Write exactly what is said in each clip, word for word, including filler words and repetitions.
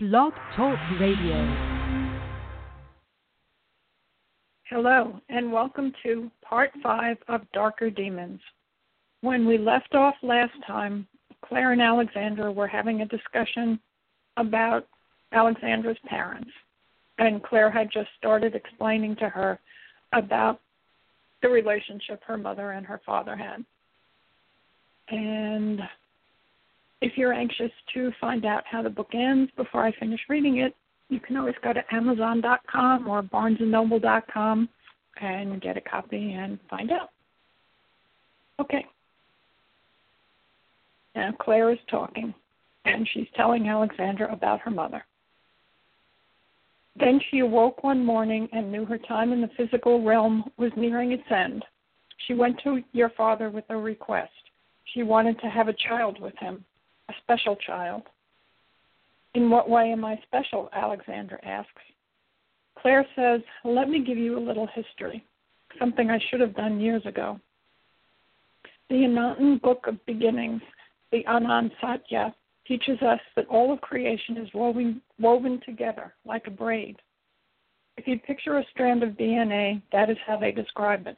Blog Talk Radio. Hello, and welcome to Part five of Darker Demons. When we left off last time, Claire and Alexandra were having a discussion about Alexandra's parents, and Claire had just started explaining to her about the relationship her mother and her father had. And if you're anxious to find out how the book ends before I finish reading it, you can always go to amazon dot com or barnes and noble dot com and get a copy and find out. Okay. Now Claire is talking, and she's telling Alexandra about her mother. Then she awoke one morning and knew her time in the physical realm was nearing its end. She went to your father with a request. She wanted to have a child with him. A special child. In what way am I special? Alexandra asks. Claire says, let me give you a little history, something I should have done years ago. The Anantan Book of Beginnings, the Anansatya, teaches us that all of creation is woven, woven together like a braid. If you picture a strand of D N A, that is how they describe it.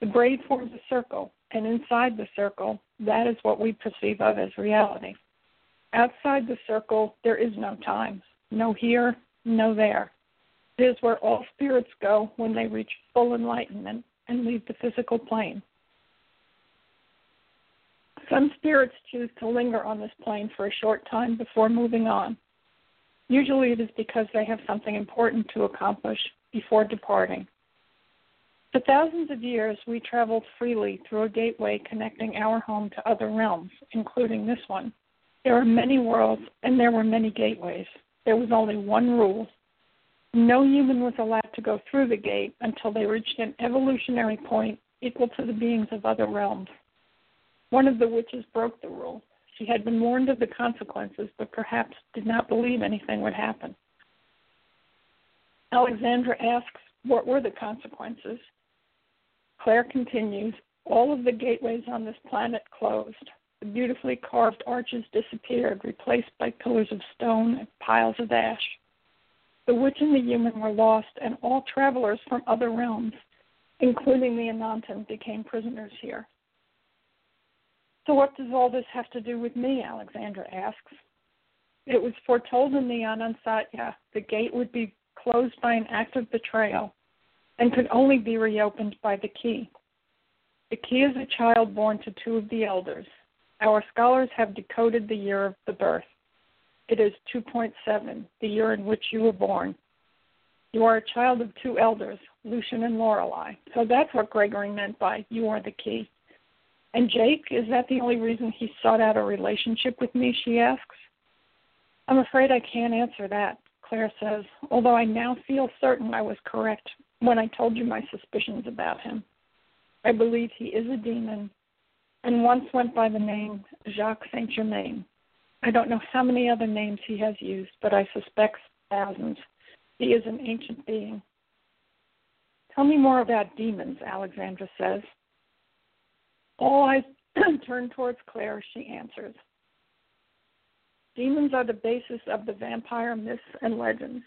The braid forms a circle, and inside the circle, that is what we perceive of as reality. Outside the circle, there is no time, no here, no there. It is where all spirits go when they reach full enlightenment and leave the physical plane. Some spirits choose to linger on this plane for a short time before moving on. Usually it is because they have something important to accomplish before departing. For thousands of years, we traveled freely through a gateway connecting our home to other realms, including this one. There are many worlds, and there were many gateways. There was only one rule. No human was allowed to go through the gate until they reached an evolutionary point equal to the beings of other realms. One of the witches broke the rule. She had been warned of the consequences, but perhaps did not believe anything would happen. Alexandra asks, what were the consequences? Claire continues, all of the gateways on this planet closed. The beautifully carved arches disappeared, replaced by pillars of stone and piles of ash. The witch and the human were lost, and all travelers from other realms, including the Anantan, became prisoners here. So what does all this have to do with me? Alexandra asks. It was foretold in the Anansatya the gate would be closed by an act of betrayal, and could only be reopened by the key. The key is a child born to two of the elders. Our scholars have decoded the year of the birth. It is two point seven, the year in which you were born. You are a child of two elders, Lucian and Lorelei. So that's what Gregory meant by you are the key. And Jake, is that the only reason he sought out a relationship with me, she asks. I'm afraid I can't answer that, Claire says, although I now feel certain I was correct when I told you my suspicions about him. I believe he is a demon, and once went by the name Jacques Saint-Germain. I don't know how many other names he has used, but I suspect thousands. He is an ancient being. Tell me more about demons, Alexandra says. All eyes turn towards Claire, she answers. Demons are the basis of the vampire myths and legends.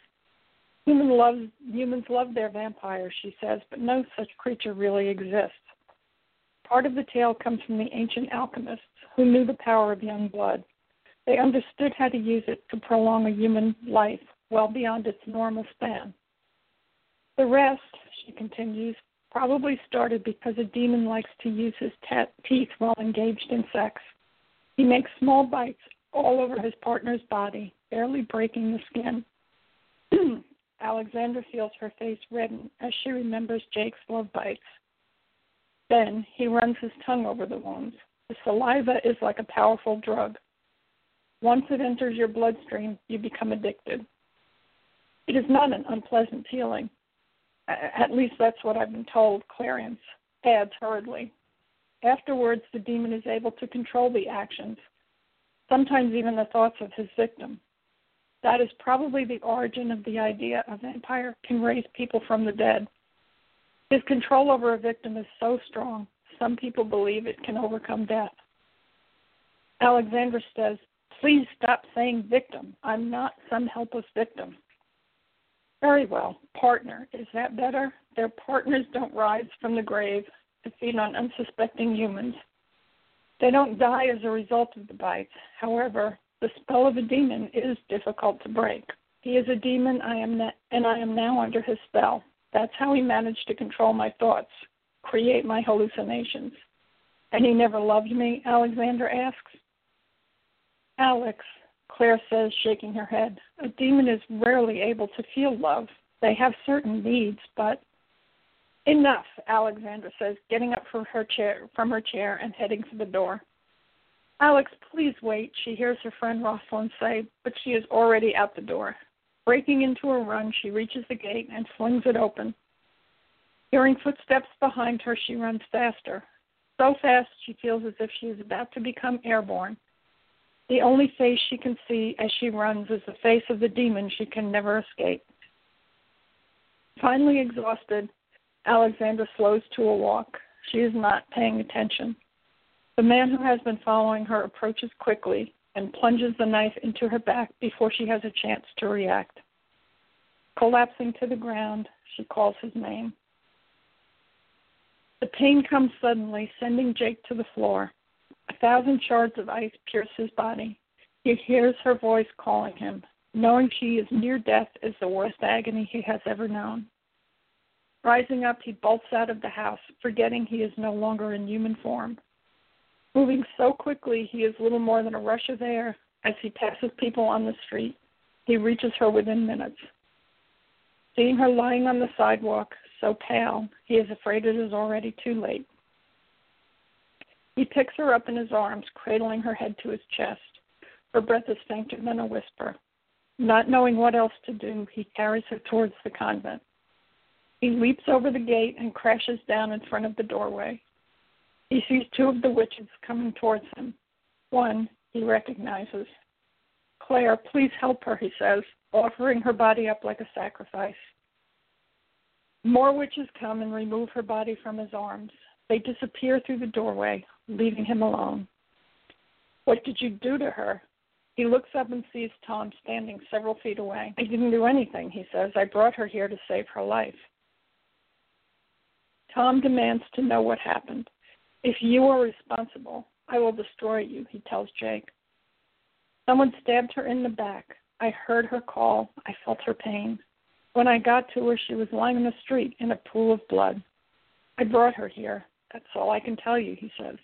Human loves, humans love their vampires, she says, but no such creature really exists. Part of the tale comes from the ancient alchemists who knew the power of young blood. They understood how to use it to prolong a human life well beyond its normal span. The rest, she continues, probably started because a demon likes to use his teeth while engaged in sex. He makes small bites all over his partner's body, barely breaking the skin. Alexandra feels her face redden as she remembers Jake's love bites. Then he runs his tongue over the wounds. The saliva is like a powerful drug. Once it enters your bloodstream, you become addicted. It is not an unpleasant feeling. At least that's what I've been told, Clarence adds hurriedly. Afterwards, the demon is able to control the actions, sometimes even the thoughts of his victim. That is probably the origin of the idea a vampire can raise people from the dead. His control over a victim is so strong, some people believe it can overcome death. Alexandra says, Please stop saying victim. I'm not some helpless victim. Very well. Partner. Is that better? Their partners don't rise from the grave to feed on unsuspecting humans. They don't die as a result of the bites. However, the spell of a demon is difficult to break. He is a demon, I am na- and I am now under his spell. That's how he managed to control my thoughts, create my hallucinations. And he never loved me, Alexandra asks. Alex, Claire says, shaking her head, a demon is rarely able to feel love. They have certain needs, but... Enough, Alexandra says, getting up from her chair, from her chair and heading for the door. Alex, please wait, she hears her friend Rosalind say, but she is already out the door. Breaking into a run, she reaches the gate and flings it open. Hearing footsteps behind her, she runs faster. So fast, she feels as if she is about to become airborne. The only face she can see as she runs is the face of the demon she can never escape. Finally exhausted, Alexandra slows to a walk. She is not paying attention. The man who has been following her approaches quickly and plunges the knife into her back before she has a chance to react. Collapsing to the ground, she calls his name. The pain comes suddenly, sending Jake to the floor. A thousand shards of ice pierce his body. He hears her voice calling him. Knowing she is near death is the worst agony he has ever known. Rising up, he bolts out of the house, forgetting he is no longer in human form. Moving so quickly, he is little more than a rush of air. As he passes people on the street, he reaches her within minutes. Seeing her lying on the sidewalk, so pale, he is afraid it is already too late. He picks her up in his arms, cradling her head to his chest. Her breath is fainter than a whisper. Not knowing what else to do, he carries her towards the convent. He leaps over the gate and crashes down in front of the doorway. He sees two of the witches coming towards him. One he recognizes. Claire, please help her, he says, offering her body up like a sacrifice. More witches come and remove her body from his arms. They disappear through the doorway, leaving him alone. What did you do to her? He looks up and sees Tom standing several feet away. I didn't do anything, he says. I brought her here to save her life. Tom demands to know what happened. If you are responsible, I will destroy you, he tells Jake. Someone stabbed her in the back. I heard her call. I felt her pain. When I got to her, she was lying in the street in a pool of blood. I brought her here. That's all I can tell you, he says.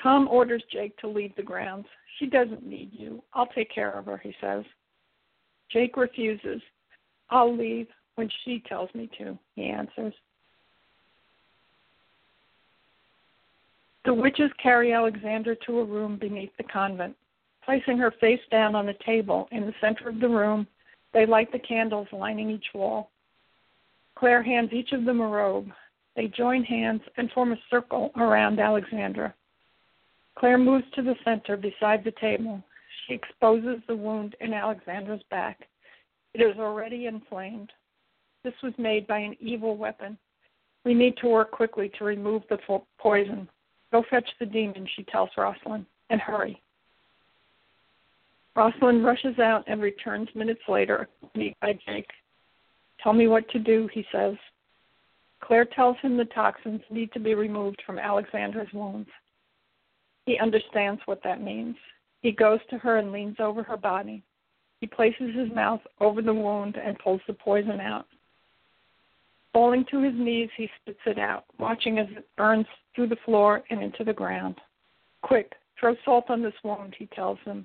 Tom orders Jake to leave the grounds. She doesn't need you. I'll take care of her, he says. Jake refuses. I'll leave when she tells me to, he answers. The witches carry Alexandra to a room beneath the convent. Placing her face down on a table in the center of the room, they light the candles lining each wall. Claire hands each of them a robe. They join hands and form a circle around Alexandra. Claire moves to the center beside the table. She exposes the wound in Alexandra's back. It is already inflamed. This was made by an evil weapon. We need to work quickly to remove the fo- poison. Go fetch the demon, she tells Rosalind, and hurry. Rosalind rushes out and returns minutes later, accompanied by Jake. Tell me what to do, he says. Claire tells him the toxins need to be removed from Alexandra's wounds. He understands what that means. He goes to her and leans over her body. He places his mouth over the wound and pulls the poison out. Falling to his knees, he spits it out, watching as it burns through the floor and into the ground. Quick, throw salt on this wound, he tells them.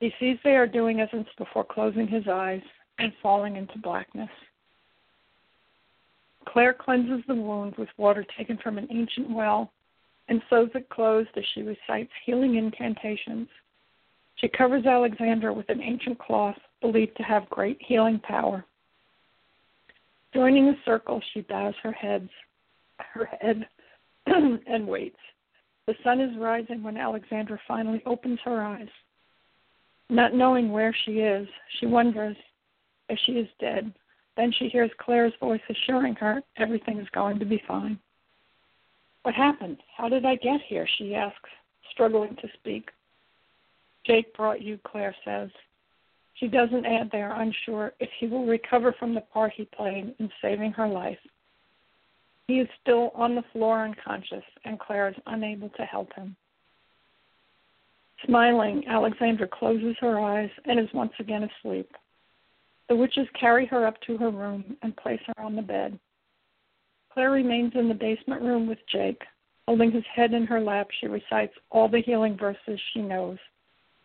He sees they are doing as before closing his eyes and falling into blackness. Claire cleanses the wound with water taken from an ancient well and sews it closed as she recites healing incantations. She covers Alexandra with an ancient cloth believed to have great healing power. Joining the circle, she bows her head, her head and waits. The sun is rising when Alexandra finally opens her eyes. Not knowing where she is, she wonders if she is dead. Then she hears Claire's voice assuring her everything is going to be fine. What happened? How did I get here? She asks, struggling to speak. Jake brought you, Claire says. She doesn't add they are unsure if he will recover from the part he played in saving her life. He is still on the floor unconscious, and Claire is unable to help him. Smiling, Alexandra closes her eyes and is once again asleep. The witches carry her up to her room and place her on the bed. Claire remains in the basement room with Jake. Holding his head in her lap, she recites all the healing verses she knows,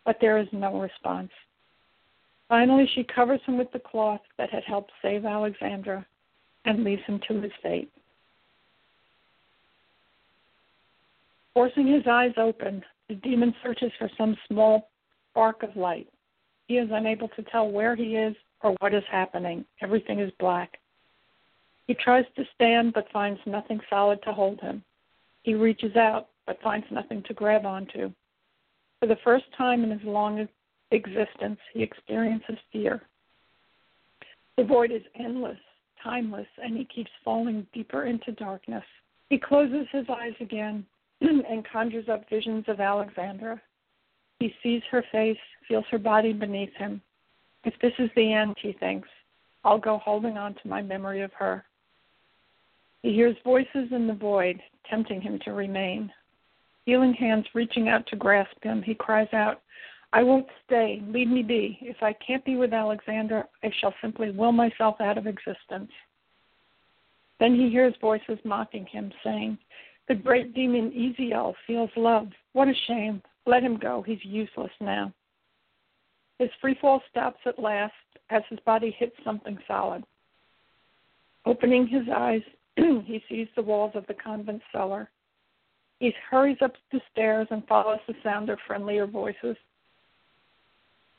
but there is no response. Finally, she covers him with the cloth that had helped save Alexandra and leaves him to his fate. Forcing his eyes open, the demon searches for some small spark of light. He is unable to tell where he is or what is happening. Everything is black. He tries to stand but finds nothing solid to hold him. He reaches out but finds nothing to grab onto. For the first time in his long existence, he experiences fear. The void is endless, timeless, and he keeps falling deeper into darkness. He closes his eyes again and conjures up visions of Alexandra. He sees her face, feels her body beneath him. If this is the end, he thinks, I'll go holding on to my memory of her. He hears voices in the void, tempting him to remain. Healing hands reaching out to grasp him, he cries out, I won't stay. Leave me be. If I can't be with Alexandra, I shall simply will myself out of existence. Then he hears voices mocking him, saying, The great demon Eziel feels love. What a shame. Let him go. He's useless now. His free fall stops at last as his body hits something solid. Opening his eyes, he sees the walls of the convent cellar. He hurries up the stairs and follows the sound of friendlier voices.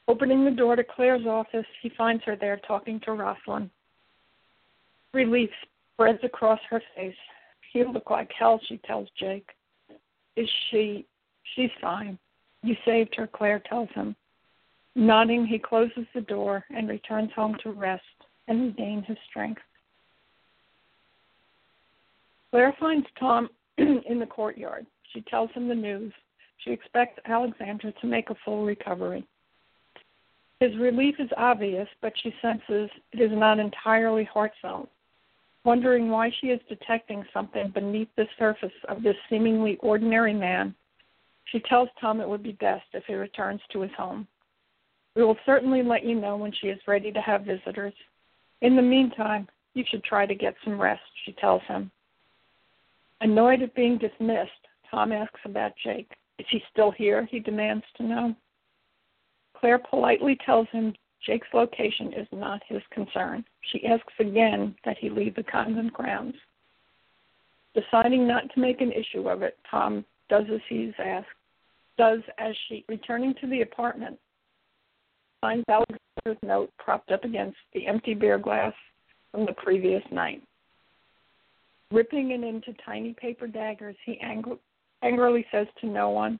Opening the door to Claire's office, he finds her there talking to Rosalind. Relief spreads across her face. You look like hell, she tells Jake. Is she? She's fine. You saved her, Claire tells him. Nodding, he closes the door and returns home to rest and regain his strength. Claire finds Tom in the courtyard. She tells him the news. She expects Alexandra to make a full recovery. His relief is obvious, but she senses it is not entirely heartfelt. Wondering why she is detecting something beneath the surface of this seemingly ordinary man, she tells Tom it would be best if he returns to his home. We will certainly let you know when she is ready to have visitors. In the meantime, you should try to get some rest, she tells him. Annoyed at being dismissed, Tom asks about Jake. Is he still here? He demands to know. Claire politely tells him Jake's location is not his concern. She asks again that he leave the convent grounds. Deciding not to make an issue of it, Tom does as he's asked, does as she, returning to the apartment, finds Alexander's note propped up against the empty beer glass from the previous night. Ripping it into tiny paper daggers, he angri- angrily says to no one,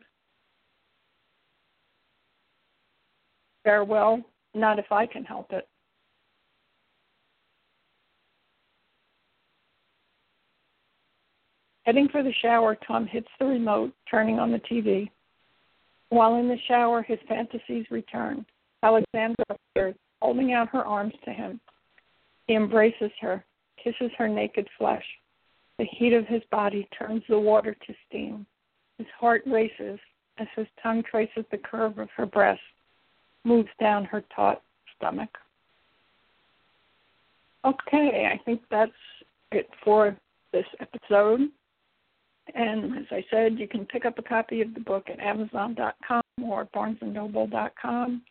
Farewell, not if I can help it. Heading for the shower, Tom hits the remote, turning on the T V. While in the shower, his fantasies return. Alexandra appears, holding out her arms to him. He embraces her, kisses her naked flesh. The heat of his body turns the water to steam. His heart races as his tongue traces the curve of her breast, moves down her taut stomach. Okay, I think that's it for this episode. And as I said, you can pick up a copy of the book at amazon dot com or barnes and noble dot com.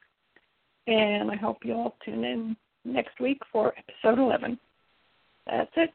And I hope you all tune in next week for episode eleven. That's it.